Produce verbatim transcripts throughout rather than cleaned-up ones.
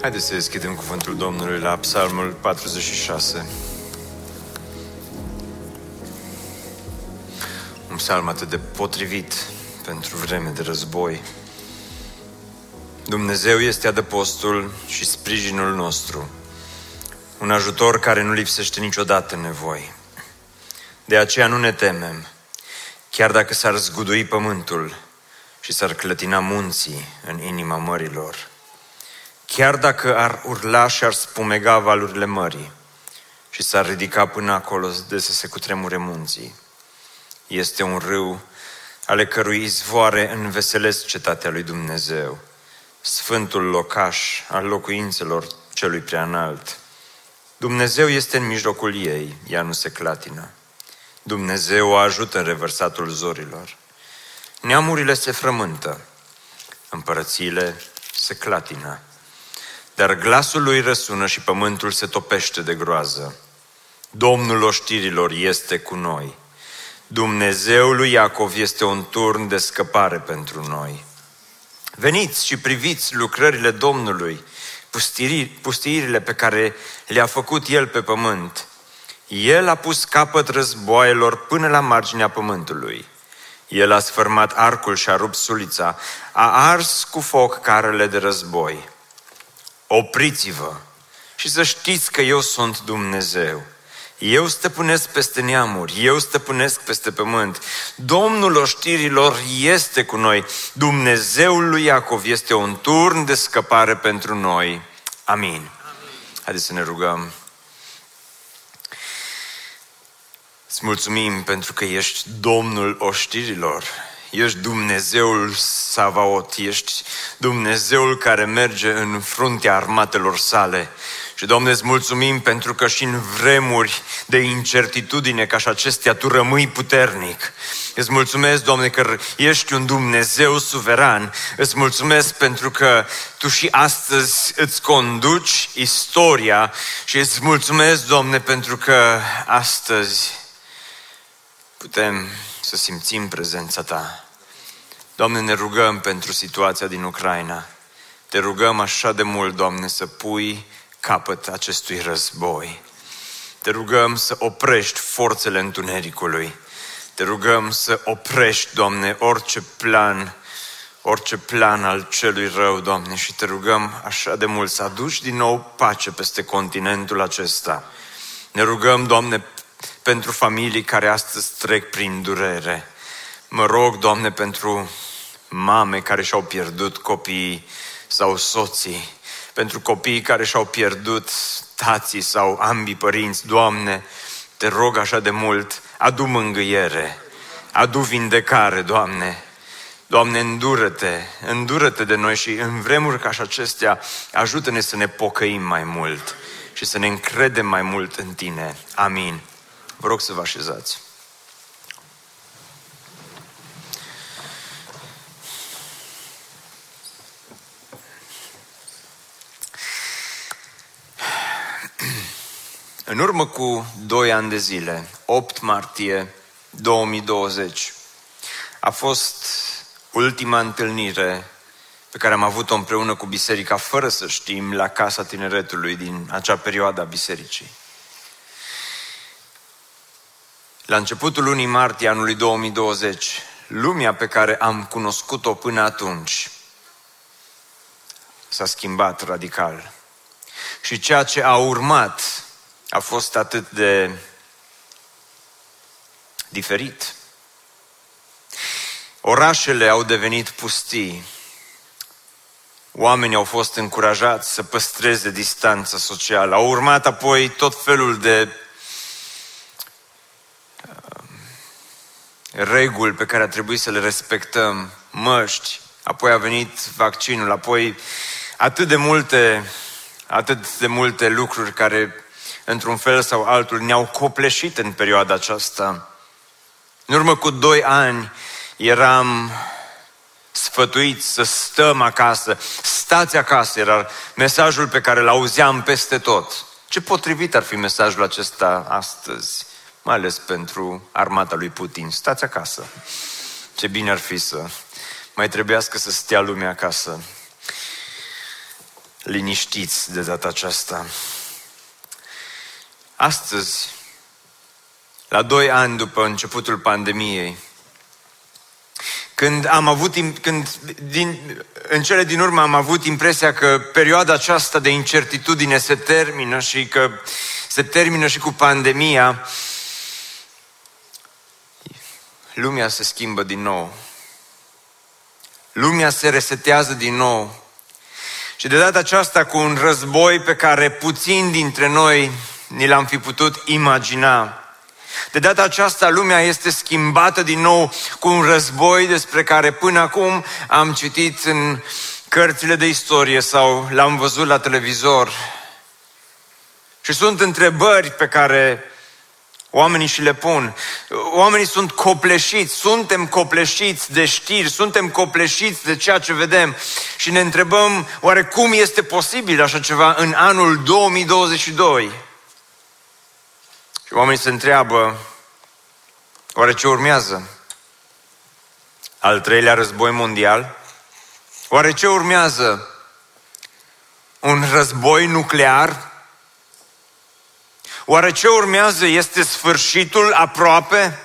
Haideți să deschidem cuvântul Domnului la Psalmul patruzeci și șase. Un psalm atât de potrivit pentru vreme de război. Dumnezeu este adăpostul și sprijinul nostru, un ajutor care nu lipsește niciodată nevoi. De aceea nu ne temem, chiar dacă s-ar zgudui pământul și s-ar clătina munții în inima mărilor. Chiar dacă ar urla și ar spumega valurile mării și s-ar ridica până acolo de să se cutremure munții, este un râu ale cărui izvoare înveselesc cetatea lui Dumnezeu, sfântul locaș al locuințelor celui preaînalt. Dumnezeu este în mijlocul ei, ea nu se clatină. Dumnezeu o ajută în revărsatul zorilor. Neamurile se frământă, împărățiile se clatină, dar glasul lui răsună și pământul se topește de groază. Domnul oștirilor este cu noi. Dumnezeul lui Iacov este un turn de scăpare pentru noi. Veniți și priviți lucrările Domnului, pustiirile pe care le-a făcut El pe pământ. El a pus capăt războaielor până la marginea pământului. El a sfârmat arcul și a rupt sulița, a ars cu foc carele de război. Opriți-vă și să știți că eu sunt Dumnezeu. Eu stăpânesc peste neamuri, eu stăpânesc peste pământ. Domnul oștirilor este cu noi. Dumnezeul lui Iacov este un turn de scăpare pentru noi. Amin. Amin. Haideți să ne rugăm. Îți mulțumim pentru că ești Domnul oștirilor. Ești Dumnezeul Savaot, ești Dumnezeul care merge în fruntea armatelor sale. Și, Doamne, îți mulțumim pentru că și în vremuri de incertitudine ca și acestea, Tu rămâi puternic. Îți mulțumesc, Doamne, că ești un Dumnezeu suveran. Îți mulțumesc pentru că Tu și astăzi îți conduci istoria și îți mulțumesc, Doamne, pentru că astăzi putem să simțim prezența Ta. Doamne, ne rugăm pentru situația din Ucraina. Te rugăm așa de mult, Doamne, să pui capăt acestui război. Te rugăm să oprești forțele întunericului. Te rugăm să oprești, Doamne, orice plan, orice plan al celui rău, Doamne, și Te rugăm așa de mult să aduci din nou pace peste continentul acesta. Ne rugăm, Doamne, pentru familii care astăzi trec prin durere. Mă rog, Doamne, pentru mame care și-au pierdut copiii sau soții, pentru copiii care și-au pierdut tații sau ambii părinți. Doamne, Te rog așa de mult, adu mângâiere, adu vindecare, Doamne. Doamne, îndură-Te, îndură-Te de noi și în vremuri ca și acestea, ajută-ne să ne pocăim mai mult și să ne încredem mai mult în Tine. Amin. Vă rog să vă așezați. În urmă cu doi ani de zile, opt martie două mii douăzeci, a fost ultima întâlnire pe care am avut-o împreună cu biserica, fără să știm, la Casa Tineretului din acea perioadă a bisericii. La începutul lunii martie anului două mii douăzeci, lumea pe care am cunoscut-o până atunci s-a schimbat radical. Și ceea ce a urmat a fost atât de diferit. Orașele au devenit pustii. Oamenii au fost încurajați să păstreze distanța socială. Au urmat apoi tot felul de uh, reguli pe care a trebuit să le respectăm, măști, apoi a venit vaccinul, apoi atât de multe atât de multe lucruri care, într-un fel sau altul, ne-au copleșit în perioada aceasta. În urmă cu doi ani eram sfătuiți să stăm acasă. Stați acasă era mesajul pe care l-auzeam peste tot. Ce potrivit ar fi mesajul acesta astăzi, mai ales pentru armata lui Putin. Stați acasă. Ce bine ar fi să mai trebuiască să stea lumea acasă. Liniștiți de data aceasta. Astăzi, la doi ani după începutul pandemiei, când am avut, când din, în cele din urmă am avut impresia că perioada aceasta de incertitudine se termină și că se termină și cu pandemia, lumea se schimbă din nou. Lumea se resetează din nou. Și de data aceasta cu un război pe care puțin dintre noi ni l-am fi putut imagina. De data aceasta lumea este schimbată din nou cu un război despre care până acum am citit în cărțile de istorie sau l-am văzut la televizor. Și sunt întrebări pe care oamenii și le pun. Oamenii sunt copleșiți, suntem copleșiți de știri, suntem copleșiți de ceea ce vedem și ne întrebăm oare cum este posibil așa ceva în anul două mii douăzeci și doi? Și oamenii se întreabă oare ce urmează? Al treilea război mondial? Oare ce urmează? Un război nuclear? Oare ce urmează este sfârșitul aproape?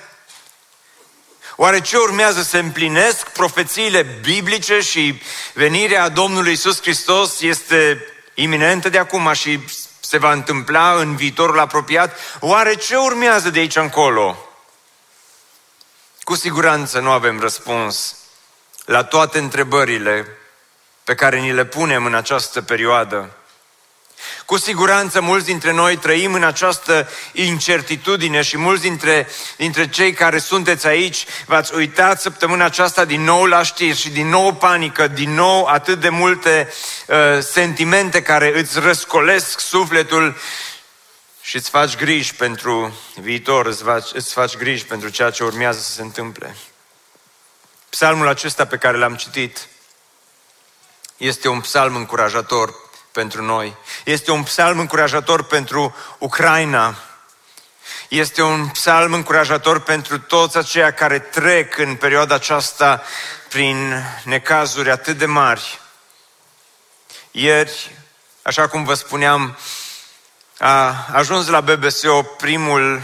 Oare ce urmează se împlinesc profețiile biblice și venirea Domnului Iisus Hristos este iminentă de acum și se va întâmpla în viitorul apropiat? Oare ce urmează de aici încolo? Cu siguranță nu avem răspuns la toate întrebările pe care ni le punem în această perioadă. Cu siguranță mulți dintre noi trăim în această incertitudine și mulți dintre, dintre cei care sunteți aici v-ați uitat săptămâna aceasta din nou la știri și din nou panică, din nou atât de multe uh, sentimente care îți răscolesc sufletul și îți faci griji pentru viitor, îți faci, îți faci griji pentru ceea ce urmează să se întâmple. Psalmul acesta pe care l-am citit este un psalm încurajator pentru noi. Este un psalm încurajator pentru Ucraina. Este un psalm încurajator pentru toți aceia care trec în perioada aceasta prin necazuri atât de mari. Ieri, așa cum vă spuneam, a ajuns la B B S O primul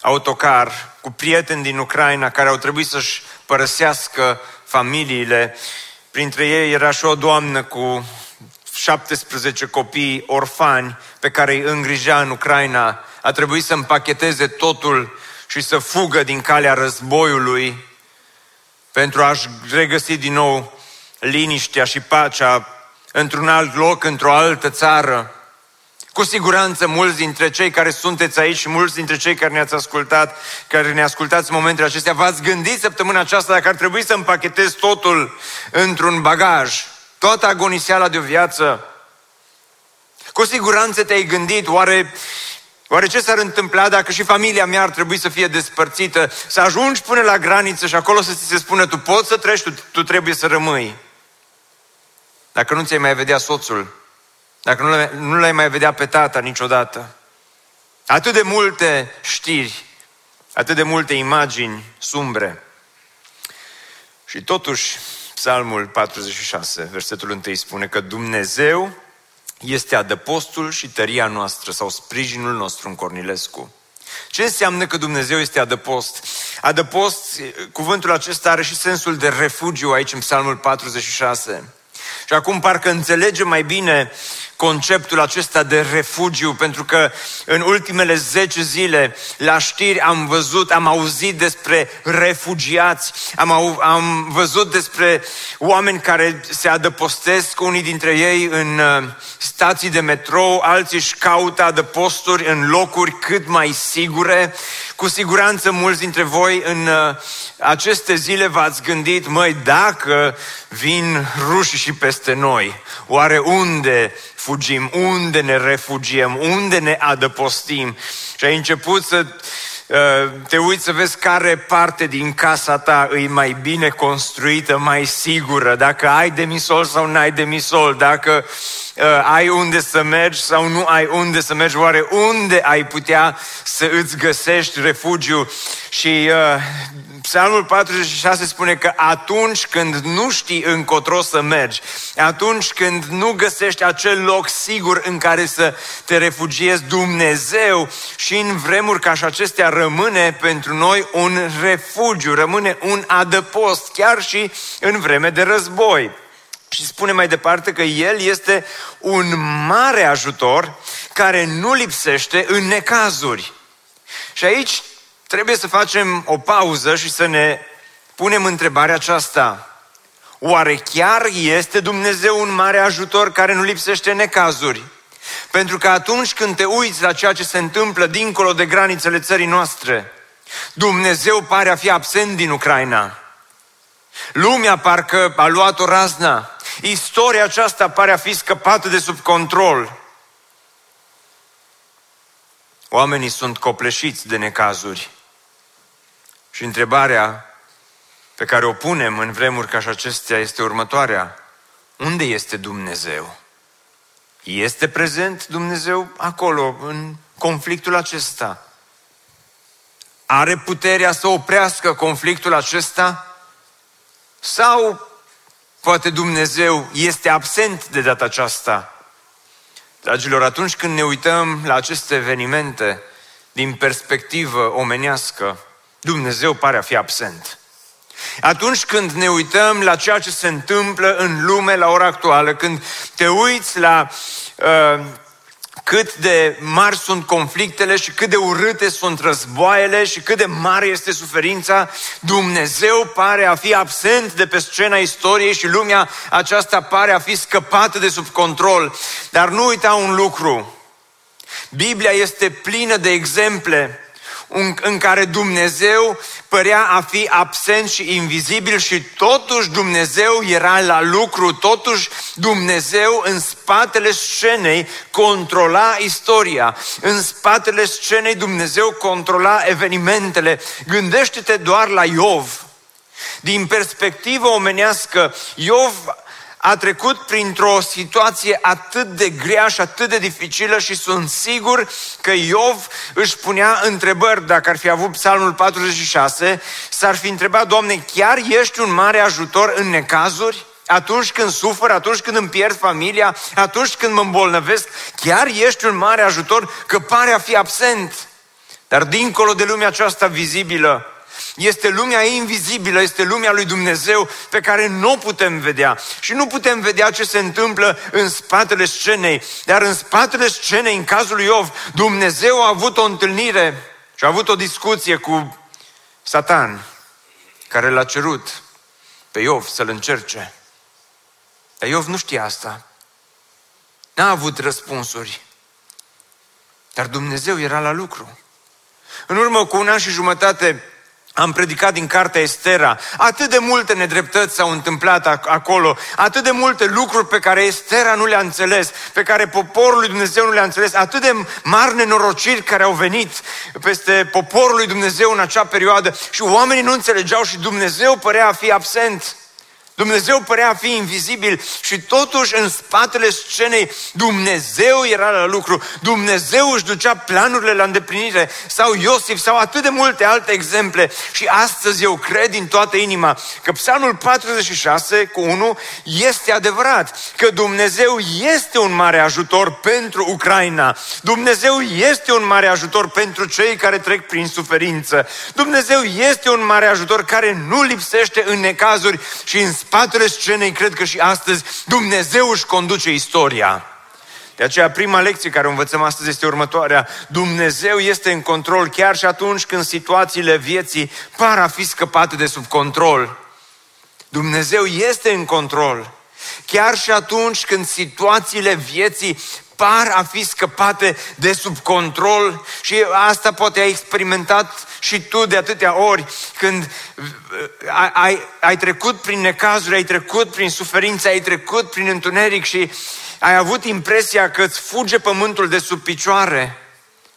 autocar cu prieteni din Ucraina care au trebuit să-și părăsească familiile. Printre ei era și o doamnă cu șaptesprezece copii orfani pe care îi îngrijea în Ucraina. A trebuit să împacheteze totul și să fugă din calea războiului pentru a-și regăsi din nou liniștea și pacea într-un alt loc, într-o altă țară. Cu siguranță mulți dintre cei care sunteți aici și mulți dintre cei care ne-ați ascultat, care ne ascultați în momentele acestea, v-ați gândit săptămâna aceasta dacă ar trebui să împachetez totul într-un bagaj, toată agoniseala de o viață. Cu siguranță te-ai gândit, oare, oare ce s-ar întâmpla dacă și familia mea ar trebui să fie despărțită, să ajungi până la graniță și acolo să ți se spună, tu poți să treci, tu, tu trebuie să rămâi. Dacă nu ți-ai mai vedea soțul, dacă nu l-ai, nu l-ai mai vedea pe tata niciodată. Atât de multe știri, atât de multe imagini sumbre. Și totuși, Psalmul patruzeci și șase, versetul unu spune că Dumnezeu este adăpostul și tăria noastră sau sprijinul nostru în Cornilescu. Ce înseamnă că Dumnezeu este adăpost? Adăpost, cuvântul acesta are și sensul de refugiu aici în Psalmul patruzeci și șase. Și acum parcă înțelegem mai bine conceptul acesta de refugiu, pentru că în ultimele zece zile la știri am văzut, am auzit despre refugiați, am, au, am văzut despre oameni care se adăpostesc, unii dintre ei în stații de metrou, alții își caută adăposturi în locuri cât mai sigure. Cu siguranță mulți dintre voi în aceste zile v-ați gândit, măi, dacă vin rușii și pe peste noi. Oare unde fugim? Unde ne refugiem? Unde ne adăpostim? Și ai început să te uiți să vezi care parte din casa ta e mai bine construită, mai sigură, dacă ai demisol sau n-ai demisol, dacă uh, ai unde să mergi sau nu ai unde să mergi, oare unde ai putea să îți găsești refugiu? Și uh, Psalmul patruzeci și șase spune că atunci când nu știi încotro să mergi, atunci când nu găsești acel loc sigur în care să te refugiezi, Dumnezeu și în vremuri ca și acestea rămâne pentru noi un refugiu, rămâne un adăpost, chiar și în vreme de război. Și spune mai departe că El este un mare ajutor care nu lipsește în necazuri. Și aici trebuie să facem o pauză și să ne punem întrebarea aceasta. Oare chiar este Dumnezeu un mare ajutor care nu lipsește necazuri? Pentru că atunci când te uiți la ceea ce se întâmplă dincolo de granițele țării noastre, Dumnezeu pare a fi absent din Ucraina. Lumea parcă a luat o razna. Istoria aceasta pare a fi scăpată de sub control. Oamenii sunt copleșiți de necazuri. Și întrebarea pe care o punem în vremuri ca și acestea este următoarea. Unde este Dumnezeu? Este prezent Dumnezeu acolo, în conflictul acesta? Are puterea să oprească conflictul acesta? Sau poate Dumnezeu este absent de data aceasta? Dragilor, atunci când ne uităm la aceste evenimente din perspectivă omenească, Dumnezeu pare a fi absent. Atunci când ne uităm la ceea ce se întâmplă în lume la ora actuală, când te uiți la uh, cât de mari sunt conflictele și cât de urâte sunt războaiele și cât de mare este suferința, Dumnezeu pare a fi absent de pe scena istoriei și lumea aceasta pare a fi scăpată de sub control. Dar nu uita un lucru. Biblia este plină de exemple în care Dumnezeu părea a fi absent și invizibil și totuși Dumnezeu era la lucru, totuși Dumnezeu în spatele scenei controla istoria, în spatele scenei Dumnezeu controla evenimentele. Gândește-te doar la Iov. Din perspectivă omenească, Iov a trecut printr-o situație atât de grea și atât de dificilă și sunt sigur că Iov își punea întrebări. Dacă ar fi avut Psalmul patruzeci și șase, s-ar fi întrebat, Doamne, chiar ești un mare ajutor în necazuri? Atunci când sufăr, atunci când îmi pierd familia, atunci când mă îmbolnăvesc, chiar ești un mare ajutor? Că pare a fi absent. Dar dincolo de lumea aceasta vizibilă, este lumea invizibilă, este lumea lui Dumnezeu pe care nu o putem vedea. Și nu putem vedea ce se întâmplă în spatele scenei. Dar în spatele scenei, în cazul lui Iov, Dumnezeu a avut o întâlnire și a avut o discuție cu Satan, care l-a cerut pe Iov să-l încerce. Dar Iov nu știa asta. N-a avut răspunsuri. Dar Dumnezeu era la lucru. În urmă cu un an și jumătate am predicat din cartea Estera. Atât de multe nedreptăți s-au întâmplat acolo, atât de multe lucruri pe care Estera nu le-a înțeles, pe care poporul lui Dumnezeu nu le-a înțeles, atât de mari nenorociri care au venit peste poporul lui Dumnezeu în acea perioadă și oamenii nu înțelegeau și Dumnezeu părea a fi absent. Dumnezeu părea a fi invizibil și totuși în spatele scenei Dumnezeu era la lucru. Dumnezeu își ducea planurile la îndeplinire. Sau Iosif, sau atât de multe alte exemple. Și astăzi eu cred din toată inima că Psalmul patruzeci și șase cu unu este adevărat. Că Dumnezeu este un mare ajutor pentru Ucraina. Dumnezeu este un mare ajutor pentru cei care trec prin suferință. Dumnezeu este un mare ajutor care nu lipsește în necazuri și în spatele scenei, cred că și astăzi, Dumnezeu își conduce istoria. De aceea, prima lecție care o învățăm astăzi este următoarea. Dumnezeu este în control chiar și atunci când situațiile vieții par a fi scăpate de sub control. Dumnezeu este în control. Chiar și atunci când situațiile vieții par a fi scăpate de sub control, și asta poate ai experimentat și tu de atâtea ori când ai, ai, ai trecut prin necazuri, ai trecut prin suferință, ai trecut prin întuneric și ai avut impresia că îți fuge pământul de sub picioare,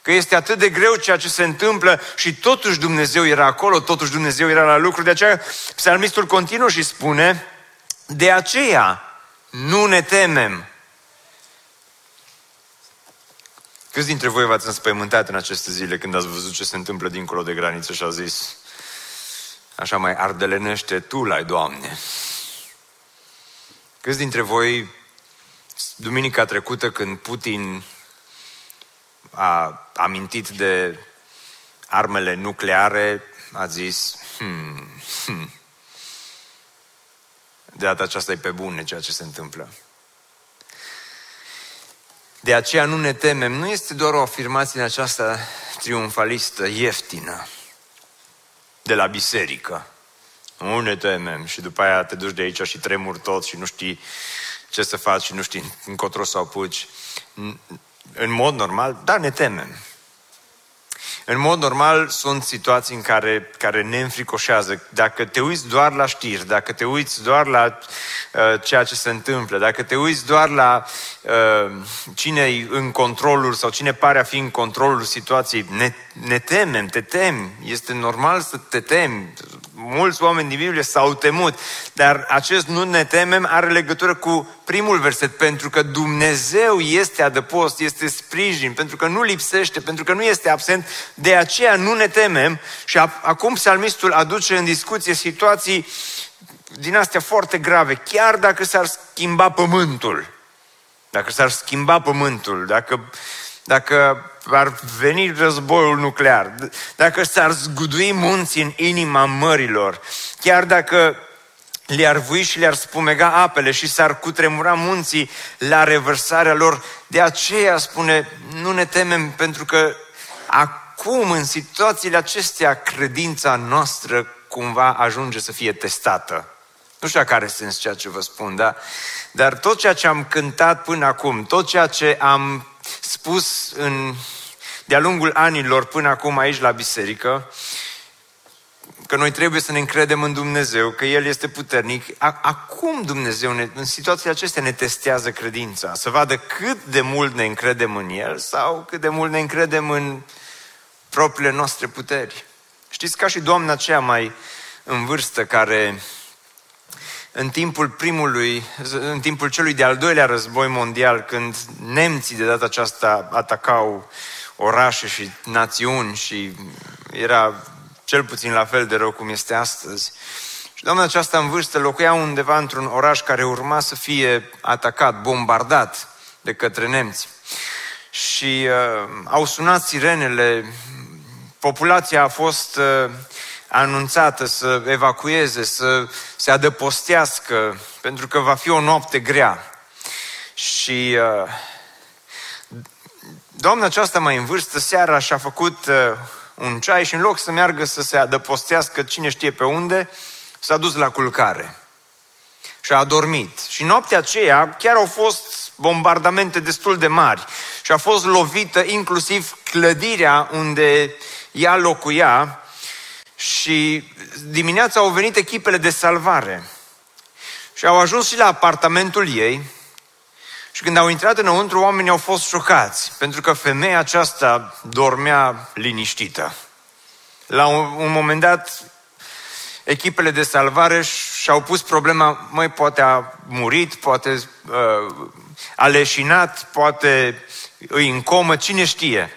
că este atât de greu ceea ce se întâmplă și totuși Dumnezeu era acolo, totuși Dumnezeu era la lucru. De aceea psalmistul continuă și spune: de aceea nu ne temem. Câți dintre voi v-ați înspăimântat în aceste zile când ați văzut ce se întâmplă dincolo de graniță și a zis, așa mai ardelenește Tu, lai Doamne? Câți dintre voi, duminica trecută, când Putin a amintit de armele nucleare, a zis, hmm, hmm, de data aceasta e pe bune ceea ce se întâmplă. De aceea nu ne temem. Nu este doar o afirmație în aceasta triumfalistă, ieftină, de la biserică. Nu ne temem. Și după aia te duci de aici și tremuri tot și nu știi ce să faci și nu știi încotro să apuci. În mod normal, da, ne temem. În mod normal sunt situații în care, care ne înfricoșează. Dacă te uiți doar la știri, dacă te uiți doar la uh, ceea ce se întâmplă, dacă te uiți doar la uh, cine e în controlul sau cine pare a fi în controlul situației, ne, ne temem, te temi. Este normal să te temi. Mulți oameni din Biblie s-au temut. Dar acest nu ne temem are legătură cu primul verset, pentru că Dumnezeu este adăpost, este sprijin, pentru că nu lipsește, pentru că nu este absent, de aceea nu ne temem. Și acum psalmistul aduce în discuție situații din astea foarte grave, chiar dacă s-ar schimba pământul, dacă s-ar schimba pământul, dacă... dacă ar veni războiul nuclear, dacă s-ar zgudui munții în inima mărilor, chiar dacă le-ar vui și le-ar spumega apele și s-ar cutremura munții la revărsarea lor, de aceea spune, nu ne temem, pentru că acum, în situațiile acestea, credința noastră cumva ajunge să fie testată. Nu știu care sens ceea ce vă spun, da? Dar tot ceea ce am cântat până acum, tot ceea ce am spus în, de-a lungul anilor până acum aici la biserică, că noi trebuie să ne încredem în Dumnezeu, că El este puternic. Acum Dumnezeu ne, în situațiile acestea ne testează credința, să vadă cât de mult ne încredem în El sau cât de mult ne încredem în propriile noastre puteri. Știți, ca și doamna aceea mai în vârstă care în timpul primului, în timpul celui de-al doilea război mondial, când nemții de data aceasta atacau orașe și națiuni și era cel puțin la fel de rău cum este astăzi. Și doamna aceasta în vârstă locuia undeva într-un oraș care urma să fie atacat, bombardat de către nemți. Și uh, au sunat sirenele, populația a fost... Uh, anunțată să evacueze, să se adăpostească, pentru că va fi o noapte grea. Și uh, doamna aceasta mai în vârstă seara și-a făcut uh, un ceai și în loc să meargă să se adăpostească cine știe pe unde, s-a dus la culcare și a adormit. Și noaptea aceea chiar au fost bombardamente destul de mari și a fost lovită inclusiv clădirea unde ea locuia. Și dimineața au venit echipele de salvare și au ajuns și la apartamentul ei și când au intrat înăuntru, oamenii au fost șocați, pentru că femeia aceasta dormea liniștită. La un moment dat, echipele de salvare și-au pus problema, măi, poate a murit, poate uh, a leșinat, poate îi în comă, cine știe.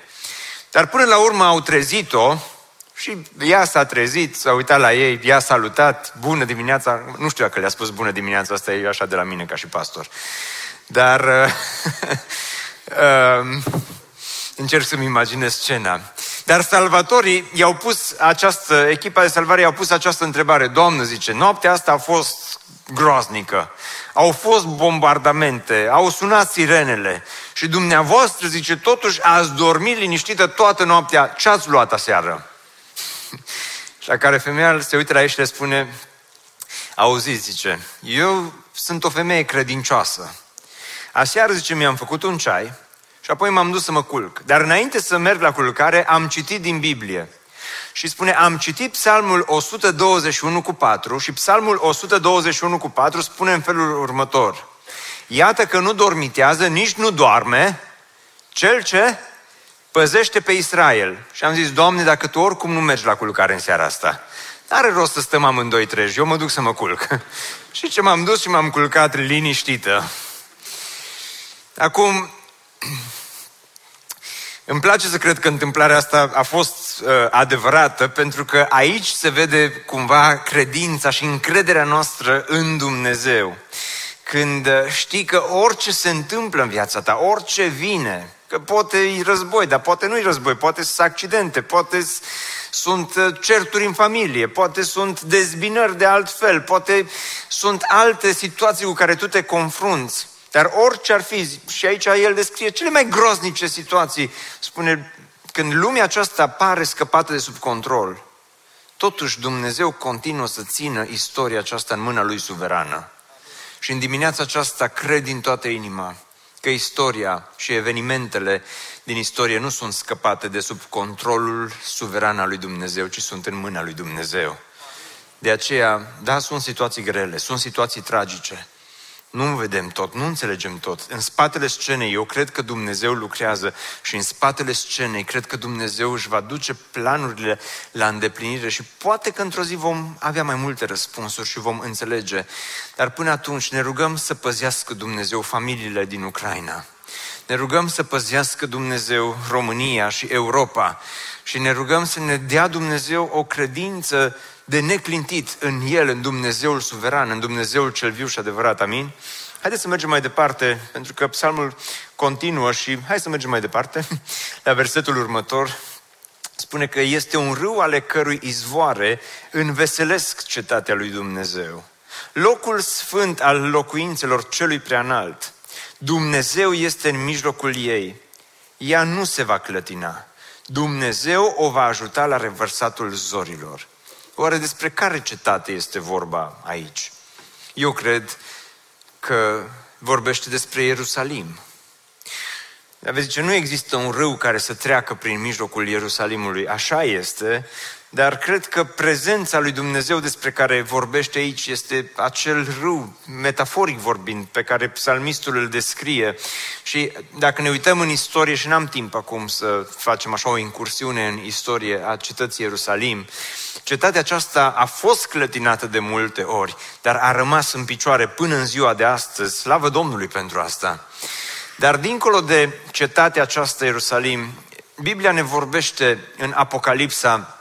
Dar până la urmă au trezit-o. Și ea s-a trezit, s-a uitat la ei, ea s-a salutat, bună dimineața, nu știu dacă le-a spus bună dimineața, asta e așa de la mine ca și pastor. Dar uh, uh, încerc să-mi imaginez scena. Dar salvatorii i-au pus această, echipa de salvare i-au pus această întrebare. Doamnă, zice, noaptea asta a fost groaznică, au fost bombardamente, au sunat sirenele și dumneavoastră, zice, totuși ați dormit liniștită toată noaptea, ce ați luat aseară? Și la care femeia se uită la ei și le spune, auzi, zice, eu sunt o femeie credincioasă. Aseară, zice, mi-am făcut un ceai și apoi m-am dus să mă culc. Dar înainte să merg la culcare, am citit din Biblie. Și spune, am citit Psalmul o sută douăzeci și unu cu patru și Psalmul o sută douăzeci și unu cu patru spune în felul următor. Iată că nu dormitează, nici nu doarme, cel ce păzește pe Israel. Și am zis, Doamne, dacă Tu oricum nu mergi la culcare în seara asta, n-are rost să stăm amândoi treji, eu mă duc să mă culc. Și ce m-am dus și m-am culcat liniștită. Acum, îmi place să cred că întâmplarea asta a fost uh, adevărată, pentru că aici se vede cumva credința și încrederea noastră în Dumnezeu. Când știi că orice se întâmplă în viața ta, orice vine, că poate e război, dar poate nu e război, poate sunt accidente, poate sunt certuri în familie, poate sunt dezbinări de altfel, poate sunt alte situații cu care tu te confrunți. Dar orice ar fi, și aici el descrie cele mai groaznice situații, spune, când lumea aceasta pare scăpată de sub control, totuși Dumnezeu continuă să țină istoria aceasta în mâna Lui suverană. Și în dimineața aceasta cred din toată inima că istoria și evenimentele din istorie nu sunt scăpate de sub controlul suveran al lui Dumnezeu, ci sunt în mâna lui Dumnezeu. De aceea, da, sunt situații grele, sunt situații tragice. Nu vedem tot, nu înțelegem tot. În spatele scenei, eu cred că Dumnezeu lucrează și în spatele scenei, cred că Dumnezeu își va duce planurile la îndeplinire și poate că într-o zi vom avea mai multe răspunsuri și vom înțelege. Dar până atunci ne rugăm să păzească Dumnezeu familiile din Ucraina. Ne rugăm să păzească Dumnezeu România și Europa. Și ne rugăm să ne dea Dumnezeu o credință de neclintit în El, în Dumnezeul suveran, în Dumnezeul cel viu și adevărat, amin? Haideți să mergem mai departe, pentru că psalmul continuă și hai să mergem mai departe, la versetul următor, spune că este un râu ale cărui izvoare înveselesc cetatea lui Dumnezeu. Locul sfânt al locuințelor celui preanalt. Dumnezeu este în mijlocul ei. Ea nu se va clătina. Dumnezeu o va ajuta la revărsatul zorilor. Oare despre care cetate este vorba aici? Eu cred că vorbește despre Ierusalim. Aveți zice, nu există un râu care să treacă prin mijlocul Ierusalimului. Așa este, dar cred că prezența lui Dumnezeu despre care vorbește aici este acel râu, metaforic vorbind, pe care psalmistul îl descrie. Și dacă ne uităm în istorie, și n-am timp acum să facem așa o incursiune în istorie a cetății Ierusalim, cetatea aceasta a fost clătinată de multe ori, dar a rămas în picioare până în ziua de astăzi. Slavă Domnului pentru asta! Dar dincolo de cetatea aceasta Ierusalim, Biblia ne vorbește în Apocalipsa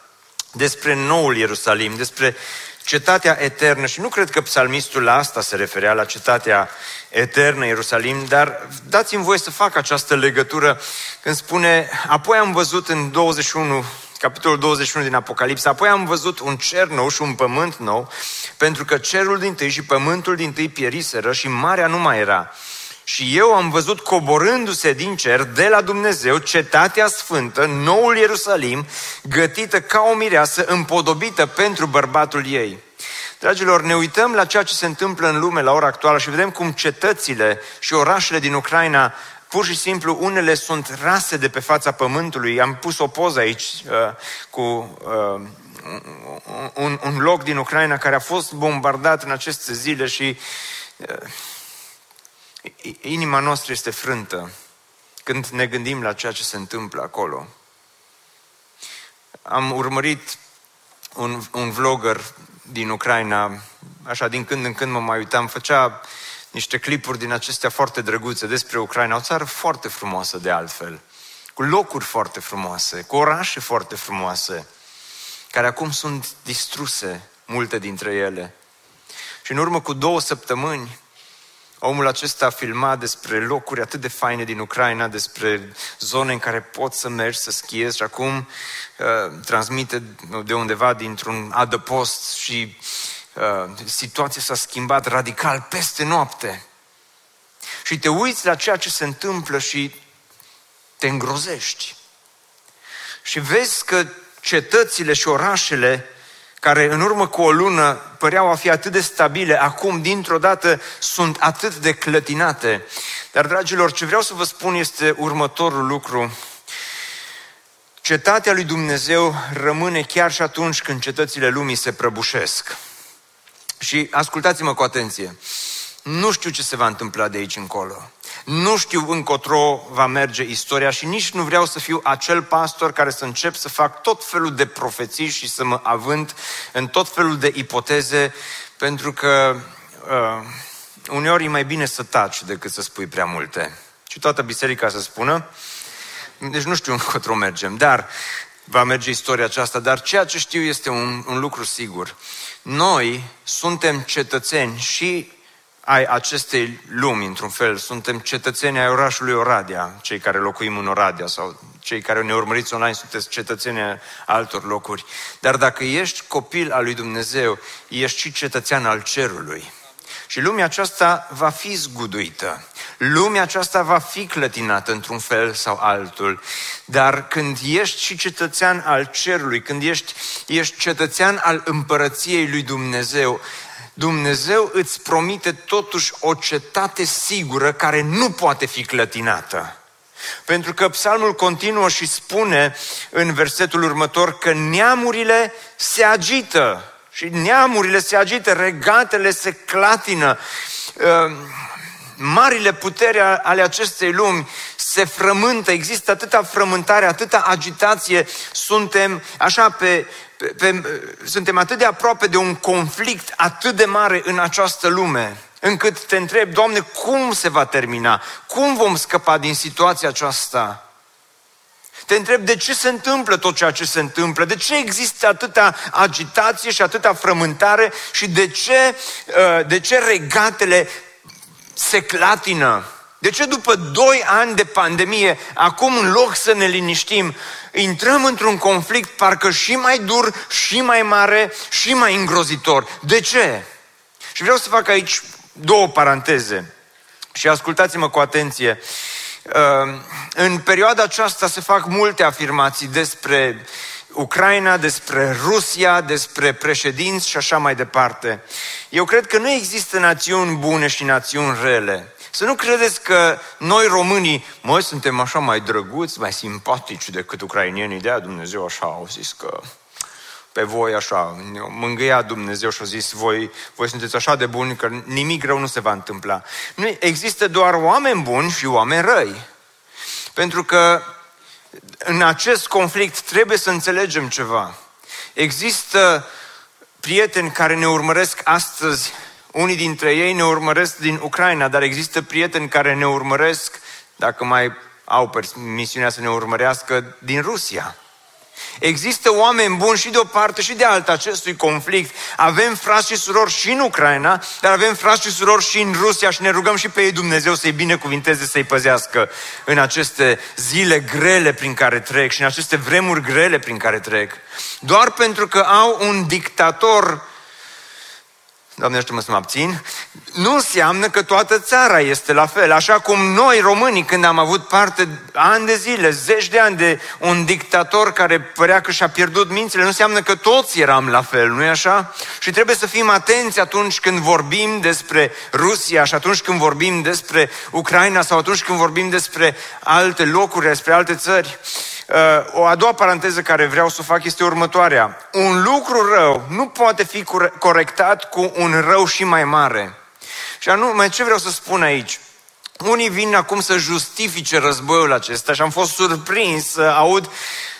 despre Noul Ierusalim, despre cetatea eternă. Și nu cred că psalmistul la asta se referea, la cetatea eternă Ierusalim, dar dați-mi voie să fac această legătură când spune, apoi am văzut în douăzeci și unu, capitolul douăzeci și unu din Apocalipsa, apoi am văzut un cer nou și un pământ nou, pentru că cerul dintâi și pământul dintâi pieriseră și marea nu mai era. Și eu am văzut coborându-se din cer, de la Dumnezeu, cetatea sfântă, Noul Ierusalim, gătită ca o mireasă, împodobită pentru bărbatul ei. Dragilor, ne uităm la ceea ce se întâmplă în lume la ora actuală și vedem cum cetățile și orașele din Ucraina, pur și simplu, unele sunt rase de pe fața pământului. Am pus o poză aici uh, cu... Uh, un, un loc din Ucraina care a fost bombardat în aceste zile și... Uh, Inima noastră este frântă când ne gândim la ceea ce se întâmplă acolo. Am urmărit un, un vlogger din Ucraina, așa din când în când mă mai uitam, făcea niște clipuri din acestea foarte drăguțe despre Ucraina, o țară foarte frumoasă de altfel, cu locuri foarte frumoase, cu orașe foarte frumoase, care acum sunt distruse, multe dintre ele. Și în urmă cu două săptămâni, omul acesta a filmat despre locuri atât de faine din Ucraina, despre zone în care poți să mergi, să schiezi și acum uh, transmite de undeva dintr-un adăpost și uh, situația s-a schimbat radical peste noapte. Și te uiți la ceea ce se întâmplă și te îngrozești. Și vezi că cetățile și orașele care în urmă cu o lună păreau a fi atât de stabile, acum, dintr-o dată, sunt atât de clătinate. Dar, dragilor, ce vreau să vă spun este următorul lucru. Cetatea lui Dumnezeu rămâne chiar și atunci când cetățile lumii se prăbușesc. Și ascultați-mă cu atenție. Nu știu ce se va întâmpla de aici încolo. Nu știu încotro va merge istoria și nici nu vreau să fiu acel pastor care să încep să fac tot felul de profeții și să mă avânt în tot felul de ipoteze, pentru că uh, uneori e mai bine să taci decât să spui prea multe. Și toată biserica să spună, deci nu știu încotro mergem, dar va merge istoria aceasta, dar ceea ce știu este un, un lucru sigur. Noi suntem cetățeni și ai acestei lumi, într-un fel. Suntem cetățeni ai orașului Oradea, cei care locuim în Oradea sau cei care ne urmăriți online sunteți cetățeni ai altor locuri. Dar dacă ești copil al lui Dumnezeu, ești și cetățean al cerului. Și lumea aceasta va fi zguduită. Lumea aceasta va fi clătinată într-un fel sau altul. Dar când ești și cetățean al cerului, când ești, ești cetățean al împărăției lui Dumnezeu, Dumnezeu îți promite totuși o cetate sigură care nu poate fi clătinată. Pentru că psalmul continuă și spune în versetul următor că neamurile se agită. Și neamurile se agită, regatele se clatină. Marile puteri ale acestei lumi se frământă. Există atâta frământare, atâta agitație. Suntem așa pe... Pe, suntem atât de aproape de un conflict atât de mare în această lume, încât te întreb, Doamne, cum se va termina? Cum vom scăpa din situația aceasta? Te întreb de ce se întâmplă tot ceea ce se întâmplă? De ce există atâta agitație și atâta frământare? Și de ce, de ce regatele se clatină? De ce după doi ani de pandemie, acum în loc să ne liniștim, intrăm într-un conflict parcă și mai dur, și mai mare, și mai îngrozitor? De ce? Și vreau să fac aici două paranteze. Și ascultați-mă cu atenție. În perioada aceasta se fac multe afirmații despre Ucraina, despre Rusia, despre președinți și așa mai departe. Eu cred că nu există națiuni bune și națiuni rele. Să nu credeți că noi românii, măi, suntem așa mai drăguți, mai simpatici decât ucrainienii, de-aia Dumnezeu așa au zis că pe voi așa, mângâia Dumnezeu și a zis, voi, voi sunteți așa de buni că nimic rău nu se va întâmpla. Nu, există doar oameni buni și oameni răi. Pentru că în acest conflict trebuie să înțelegem ceva. Există prieteni care ne urmăresc astăzi. Unii dintre ei ne urmăresc din Ucraina, dar există prieteni care ne urmăresc, dacă mai au misiunea să ne urmărească, din Rusia. Există oameni buni și de o parte și de alta acestui conflict. Avem frați și surori și în Ucraina, dar avem frați și surori și în Rusia și ne rugăm și pe ei Dumnezeu să-i binecuvinteze, să-i păzească în aceste zile grele prin care trec și în aceste vremuri grele prin care trec. Doar pentru că au un dictator, Doamne, ajută-mă să mă abțin, nu înseamnă că toată țara este la fel. Așa cum noi românii, când am avut parte ani de zile, zeci de ani de un dictator care părea că și-a pierdut mințile, nu înseamnă că toți eram la fel, nu-i așa? Și trebuie să fim atenți atunci când vorbim despre Rusia și atunci când vorbim despre Ucraina sau atunci când vorbim despre alte locuri, despre alte țări. O a doua paranteză care vreau să o fac este următoarea. Un lucru rău nu poate fi corectat cu un rău și mai mare. Și anume, ce vreau să spun aici? Unii vin acum să justifice războiul acesta și am fost surprins să aud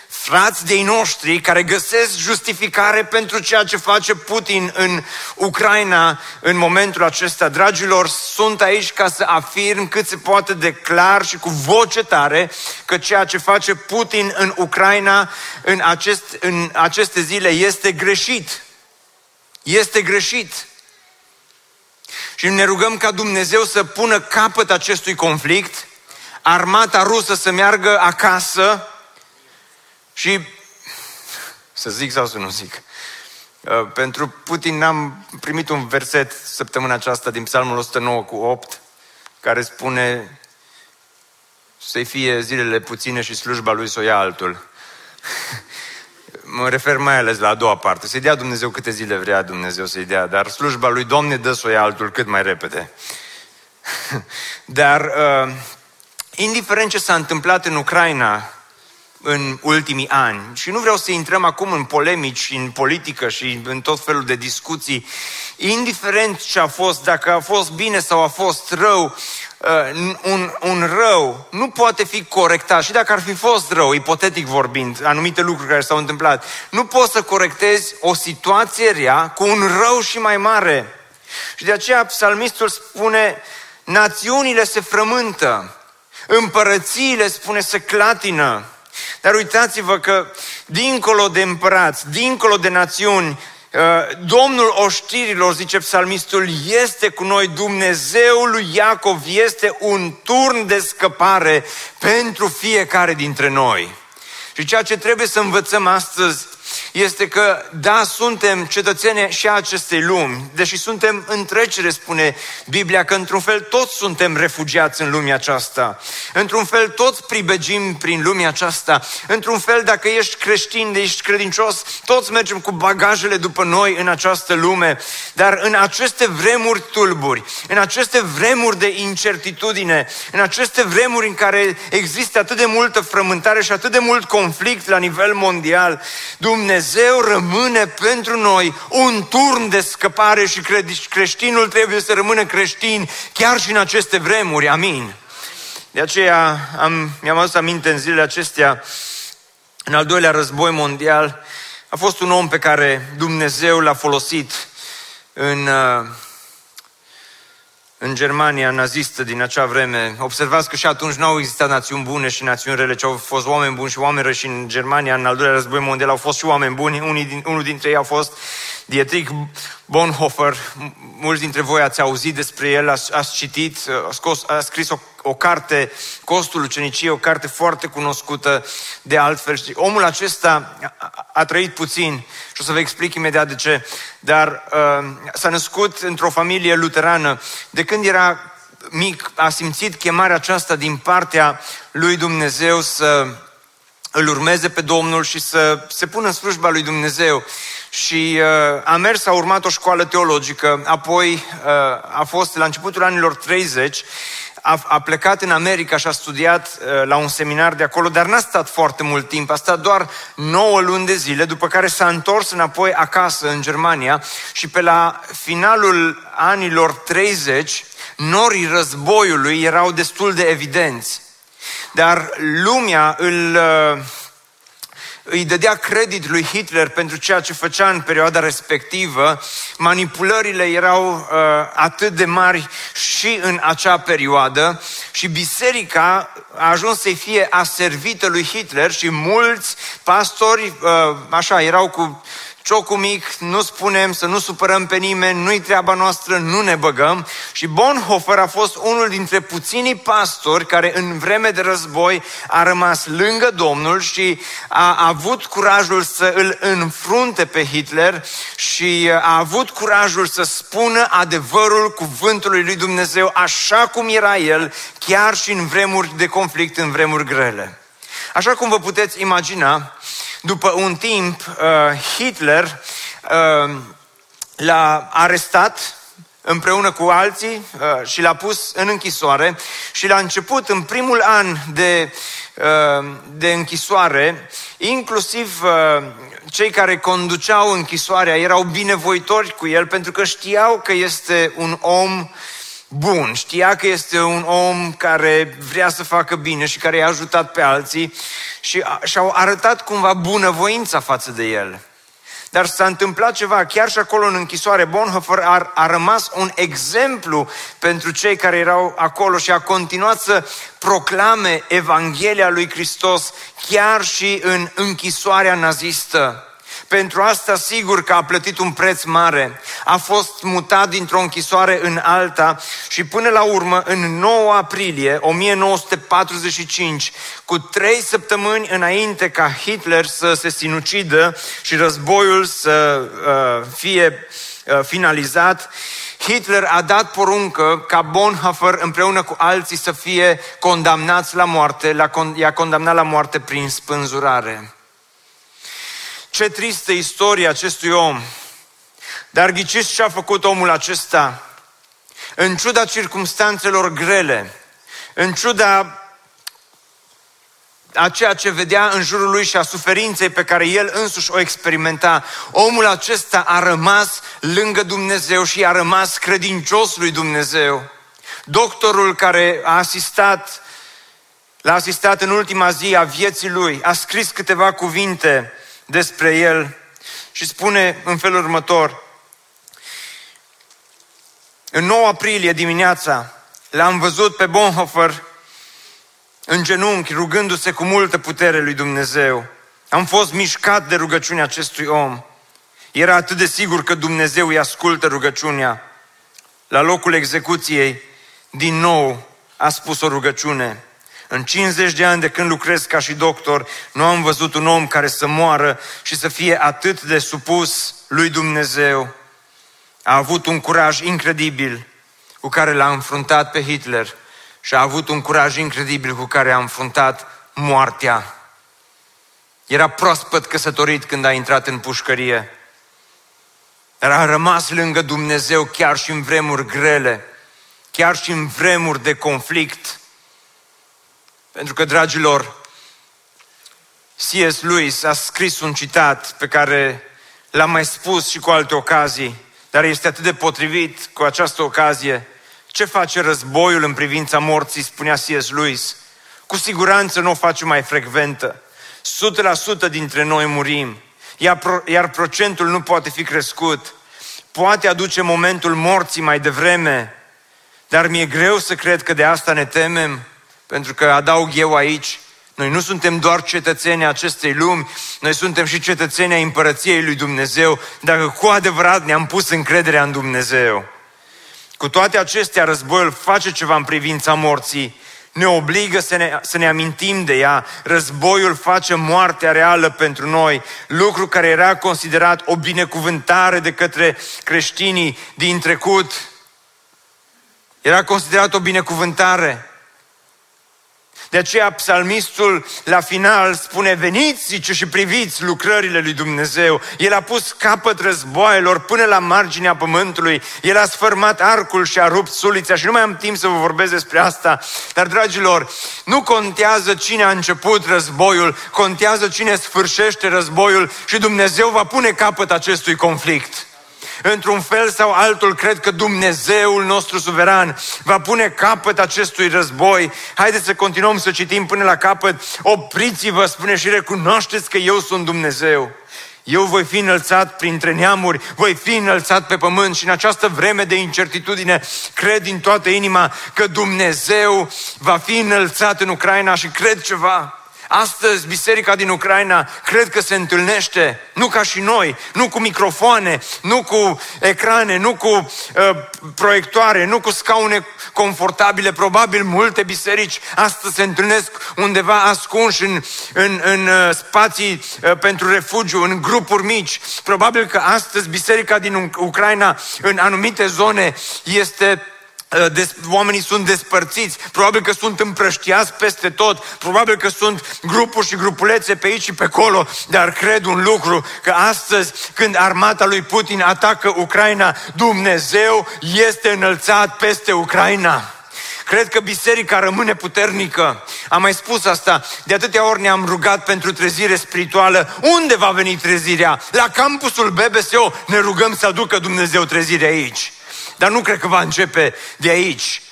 frați de-ai noștri care găsesc justificare pentru ceea ce face Putin în Ucraina în momentul acesta. Dragilor, sunt aici ca să afirm cât se poate de clar și cu voce tare că ceea ce face Putin în Ucraina în, acest, în aceste zile este greșit. Este greșit. Și ne rugăm ca Dumnezeu să pună capăt acestui conflict, armata rusă să meargă acasă. Și, să zic sau să nu zic, pentru Putin am primit un verset săptămâna aceasta din Psalmul o sută nouă cu opt, care spune să-i fie zilele puține și slujba lui să o ia altul. mă refer mai ales la a doua parte. Să-i dea Dumnezeu câte zile vrea Dumnezeu să-i dea, dar slujba lui Doamne dă-s-o ia altul cât mai repede. Dar uh, indiferent ce s-a întâmplat în Ucraina în ultimii ani, și nu vreau să intrăm acum în polemici, în politică și în tot felul de discuții, indiferent ce a fost, dacă a fost bine sau a fost rău, Uh, un, un rău nu poate fi corectat. Și dacă ar fi fost rău, ipotetic vorbind, anumite lucruri care s-au întâmplat, nu poți să corectezi o situație rea cu un rău și mai mare. Și de aceea psalmistul spune, națiunile se frământă, împărățiile, spune, se clatină. Dar uitați-vă că dincolo de împărați, dincolo de națiuni, Domnul oștirilor, zice psalmistul, este cu noi. Dumnezeul lui Iacov este un turn de scăpare pentru fiecare dintre noi. Și ceea ce trebuie să învățăm astăzi este că, da, suntem cetățeni și a acestei lumi, deși suntem în trecere, spune Biblia, că într-un fel toți suntem refugiați în lumea aceasta, într-un fel toți pribegim prin lumea aceasta, într-un fel dacă ești creștin, ești credincios, toți mergem cu bagajele după noi în această lume, dar în aceste vremuri tulburi, în aceste vremuri de incertitudine, în aceste vremuri în care există atât de multă frământare și atât de mult conflict la nivel mondial, Dumnezeu rămâne pentru noi un turn de scăpare și creștinul trebuie să rămână creștin chiar și în aceste vremuri. Amin. De aceea am, mi-am adus aminte în zilele acestea, în al doilea război mondial, a fost un om pe care Dumnezeu l-a folosit în, în Germania nazistă din acea vreme. Observați că și atunci nu au existat națiuni bune și națiuni rele, ci au fost oameni buni și oameni răi. Și în Germania, în al doilea război mondial, au fost și oameni buni. Unii din, unul dintre ei a fost Dietrich Bonhoeffer. Mulți dintre voi ați auzit despre el, ați, ați citit, a, scos, a scris o, o carte, Costul uceniciei, o carte foarte cunoscută de altfel. Și omul acesta a, a trăit puțin și o să vă explic imediat de ce, dar uh, s-a născut într-o familie luterană. De când era mic a simțit chemarea aceasta din partea lui Dumnezeu să îl urmeze pe Domnul și să se pună în slujba lui Dumnezeu. Și uh, a mers, a urmat o școală teologică, apoi uh, a fost la începutul anilor treizeci, a, a plecat în America și a studiat uh, la un seminar de acolo, dar n-a stat foarte mult timp, a stat doar nouă luni de zile, după care s-a întors înapoi acasă în Germania și pe la finalul anilor treizeci, norii războiului erau destul de evidenți. Dar lumea îl... Uh, îi dădea credit lui Hitler pentru ceea ce făcea în perioada respectivă. Manipulările erau uh, atât de mari și în acea perioadă și biserica a ajuns să-i fie aservită lui Hitler și mulți pastori uh, așa erau cu ciocul mic, nu spunem, să nu supărăm pe nimeni, nu-i treaba noastră, nu ne băgăm. Și Bonhoeffer a fost unul dintre puținii pastori care în vreme de război a rămas lângă Domnul și a avut curajul să îl înfrunte pe Hitler și a avut curajul să spună adevărul cuvântului lui Dumnezeu așa cum era el, chiar și în vremuri de conflict, în vremuri grele. Așa cum vă puteți imagina, după un timp, Hitler l-a arestat împreună cu alții și l-a pus în închisoare și la început, în primul an de, de închisoare, inclusiv cei care conduceau închisoarea erau binevoitori cu el pentru că știau că este un om bun, știa că este un om care vrea să facă bine și care i-a ajutat pe alții și și-au arătat cumva bunăvoința față de el. Dar s-a întâmplat ceva, chiar și acolo în închisoare, Bonhoeffer a, a rămas un exemplu pentru cei care erau acolo și a continuat să proclame Evanghelia lui Hristos chiar și în închisoarea nazistă. Pentru asta, sigur că a plătit un preț mare. A fost mutat dintr-o închisoare în alta și până la urmă, în nouă aprilie o mie nouă sute patruzeci și cinci, cu trei săptămâni înainte ca Hitler să se sinucidă și războiul să uh, fie uh, finalizat, Hitler a dat poruncă ca Bonhoeffer împreună cu alții să fie condamnați la moarte, la, i-a condamnat la moarte prin spânzurare. Ce tristă istorie acestui om! Dar ghiciți ce a făcut omul acesta? În ciuda circumstanțelor grele, în ciuda a ceea ce vedea în jurul lui și a suferinței pe care el însuși o experimenta, omul acesta a rămas lângă Dumnezeu și a rămas credincios lui Dumnezeu. Doctorul care a asistat, l-a asistat în ultima zi a vieții lui, a scris câteva cuvinte despre el și spune în felul următor: în nouă aprilie dimineața l-am văzut pe Bonhoeffer în genunchi, rugându-se cu multă putere lui Dumnezeu. Am fost mișcat de rugăciunea acestui om. Era atât de sigur că Dumnezeu îi ascultă rugăciunea. La locul execuției, din nou, a spus o rugăciune. În cincizeci de ani de când lucrez ca și doctor, nu am văzut un om care să moară și să fie atât de supus lui Dumnezeu. A avut un curaj incredibil cu care l-a înfruntat pe Hitler și a avut un curaj incredibil cu care a înfruntat moartea. Era proaspăt căsătorit când a intrat în pușcărie, dar a rămas lângă Dumnezeu chiar și în vremuri grele, chiar și în vremuri de conflict. Pentru că, dragilor, C S. Lewis a scris un citat pe care l-am mai spus și cu alte ocazii, dar este atât de potrivit cu această ocazie. Ce face războiul în privința morții, spunea C S. Lewis. Cu siguranță nu o face mai frecventă. o sută la sută dintre noi murim, iar procentul nu poate fi crescut. Poate aduce momentul morții mai devreme, dar mi-e greu să cred că de asta ne temem, pentru că, adaug eu aici, noi nu suntem doar cetățenii acestei lumi, noi suntem și cetățenii împărăției lui Dumnezeu, dacă cu adevărat ne-am pus încrederea în Dumnezeu. Cu toate acestea, războiul face ceva în privința morții, ne obligă să ne, să ne amintim de ea. Războiul face moartea reală pentru noi, lucru care era considerat o binecuvântare de către creștinii din trecut. Era considerat o binecuvântare. De aceea psalmistul la final spune: veniți, zice, și priviți lucrările lui Dumnezeu. El a pus capăt războaielor până la marginea pământului. El a sfârmat arcul și a rupt sulița. Și nu mai am timp să vă vorbesc despre asta. Dar, dragilor, nu contează cine a început războiul, contează cine sfârșește războiul și Dumnezeu va pune capăt acestui conflict. Într-un fel sau altul, cred că Dumnezeul nostru suveran va pune capăt acestui război. Haideți să continuăm să citim până la capăt. Opriți-vă, spune, și recunoașteți că eu sunt Dumnezeu. Eu voi fi înălțat printre neamuri, voi fi înălțat pe pământ. Și în această vreme de incertitudine, cred din toată inima că Dumnezeu va fi înălțat în Ucraina și cred ceva. Astăzi, biserica din Ucraina, cred că se întâlnește, nu ca și noi, nu cu microfoane, nu cu ecrane, nu cu uh, proiectoare, nu cu scaune confortabile. Probabil multe biserici astăzi se întâlnesc undeva ascunși în, în, în uh, spații uh, pentru refugiu, în grupuri mici. Probabil că astăzi biserica din Ucraina, în anumite zone, este... oamenii sunt despărțiți, probabil că sunt împrăștiați peste tot, probabil că sunt grupuri și grupulețe pe aici și pe acolo, dar cred un lucru, că astăzi, când armata lui Putin atacă Ucraina, Dumnezeu este înălțat peste Ucraina. Cred că biserica rămâne puternică. Am mai spus asta, de atâtea ori ne-am rugat pentru trezire spirituală. Unde va veni trezirea? La campusul B B S O ne rugăm să aducă Dumnezeu trezire aici. Dar nu cred că va începe de aici,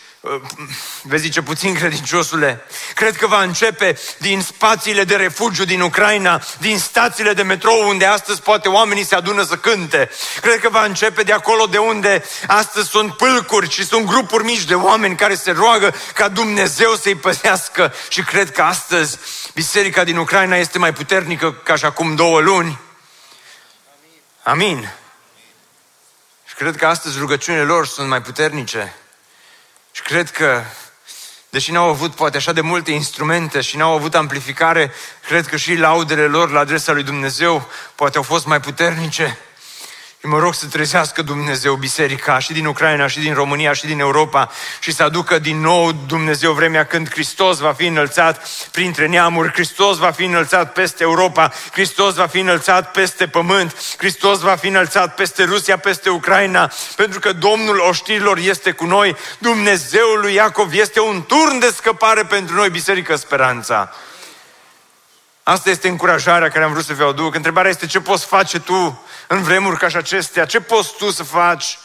vezi, zice, puțin credinciosule. Cred că va începe din spațiile de refugiu din Ucraina, din stațiile de metrou unde astăzi poate oamenii se adună să cânte. Cred că va începe de acolo de unde astăzi sunt pâlcuri și sunt grupuri mici de oameni care se roagă ca Dumnezeu să-i păzească. Și cred că astăzi biserica din Ucraina este mai puternică ca și acum două luni. Amin. Și cred că astăzi rugăciunile lor sunt mai puternice. Și cred că, deși n-au avut poate așa de multe instrumente și n-au avut amplificare, cred că și laudele lor la adresa lui Dumnezeu poate au fost mai puternice. Și mă rog să trezească Dumnezeu biserica și din Ucraina, și din România, și din Europa și să aducă din nou Dumnezeu vremea când Hristos va fi înălțat printre neamuri, Hristos va fi înălțat peste Europa, Hristos va fi înălțat peste pământ, Hristos va fi înălțat peste Rusia, peste Ucraina, pentru că Domnul oștirilor este cu noi, Dumnezeul lui Iacov este un turn de scăpare pentru noi, Biserică Speranța. Asta este încurajarea care am vrut să vă aduc. Întrebarea este ce poți face tu în vremuri ca și acestea? Ce poți tu să faci?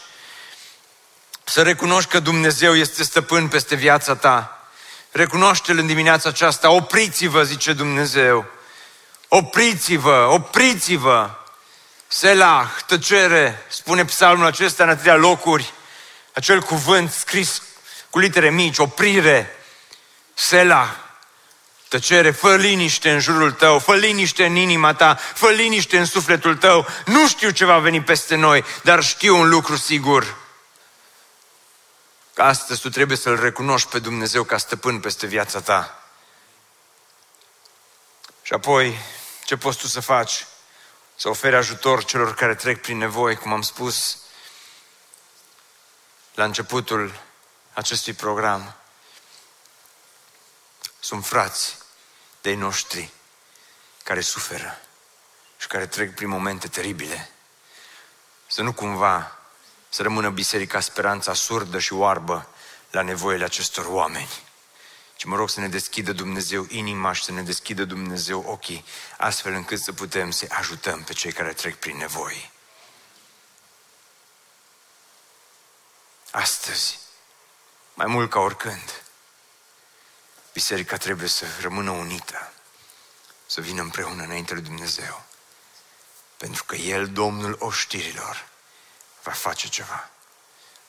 Să recunoști că Dumnezeu este stăpân peste viața ta. Recunoaște-L în dimineața aceasta. Opriți-vă, zice Dumnezeu. Opriți-vă, opriți-vă. Selah, tăcere, spune psalmul acesta în atâtea locuri. Acel cuvânt scris cu litere mici, oprire, selah. Tăcere, fă liniște în jurul tău, fă liniște în inima ta, fă liniște în sufletul tău. Nu știu ce va veni peste noi, dar știu un lucru sigur. Că astăzi tu trebuie să-L recunoști pe Dumnezeu ca stăpân peste viața ta. Și apoi, ce poți tu să faci? Să oferi ajutor celor care trec prin nevoi, cum am spus la începutul acestui program. Sunt frați de-ai noștri care suferă și care trec prin momente teribile. Să nu cumva să rămână Biserica Speranța surdă și oarbă la nevoile acestor oameni. Ci mă rog să ne deschidă Dumnezeu inima și să ne deschidă Dumnezeu ochii, astfel încât să putem să ajutăm pe cei care trec prin nevoi. Astăzi, mai mult ca oricând, Biserica trebuie să rămână unită, să vină împreună înainte lui Dumnezeu, pentru că El, Domnul oștirilor, va face ceva.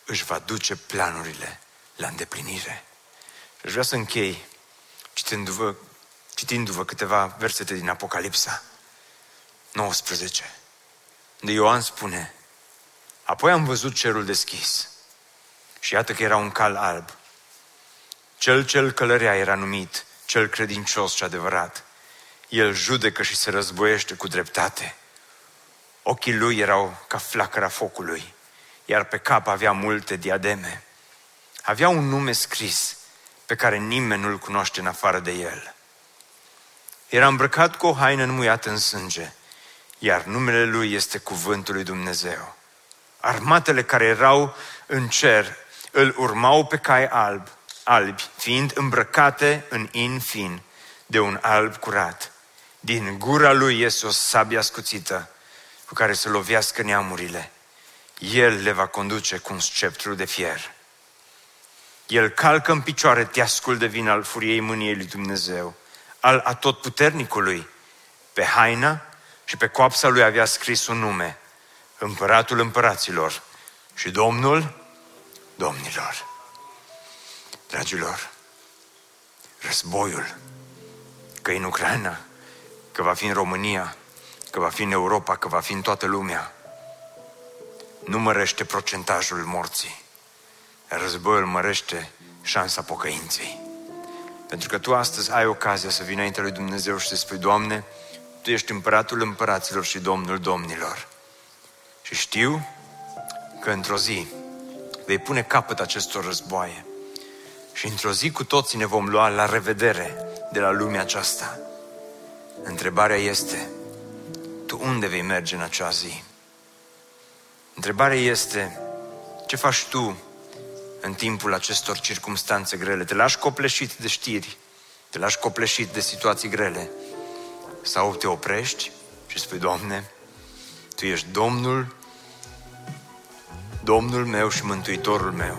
Își va duce planurile la îndeplinire. Și aș vrea să închei citindu-vă, citindu-vă câteva versete din Apocalipsa nouăsprezece, unde Ioan spune: apoi am văzut cerul deschis și iată că era un cal alb. Cel ce-l călărea era numit cel credincios și adevărat. El judecă și se războiește cu dreptate. Ochii lui erau ca flacăra focului, iar pe cap avea multe diademe. Avea un nume scris pe care nimeni nu-l cunoaște în afară de el. Era îmbrăcat cu o haină înmuiată în sânge, iar numele lui este Cuvântul lui Dumnezeu. Armatele care erau în cer îl urmau pe cai alb, albi, fiind îmbrăcate în in fin de un alb curat. Din gura lui iese o sabie ascuțită cu care să lovească neamurile. El le va conduce cu un sceptru de fier. El calcă în picioare teascul de vin al furiei mâniei lui Dumnezeu, al atotputernicului. Pe haina și pe coapsa lui avea scris un nume: Împăratul împăraților și Domnul domnilor. Dragilor, războiul, că e în Ucraina, că va fi în România, că va fi în Europa, că va fi în toată lumea, nu mărește procentajul morții, dar războiul mărește șansa pocăinței. Pentru că tu astăzi ai ocazia să vii înaintea lui Dumnezeu și să spui: Doamne, Tu ești împăratul împăraților și Domnul domnilor. Și știu că într-o zi vei pune capăt acestor războaie. Și într-o zi cu toții ne vom lua la revedere de la lumea aceasta. Întrebarea este, tu unde vei merge în acea zi? Întrebarea este, ce faci tu în timpul acestor circumstanțe grele? Te lași copleșit de știri, te lași copleșit de situații grele, sau te oprești și spui: Doamne, Tu ești Domnul, Domnul meu și Mântuitorul meu.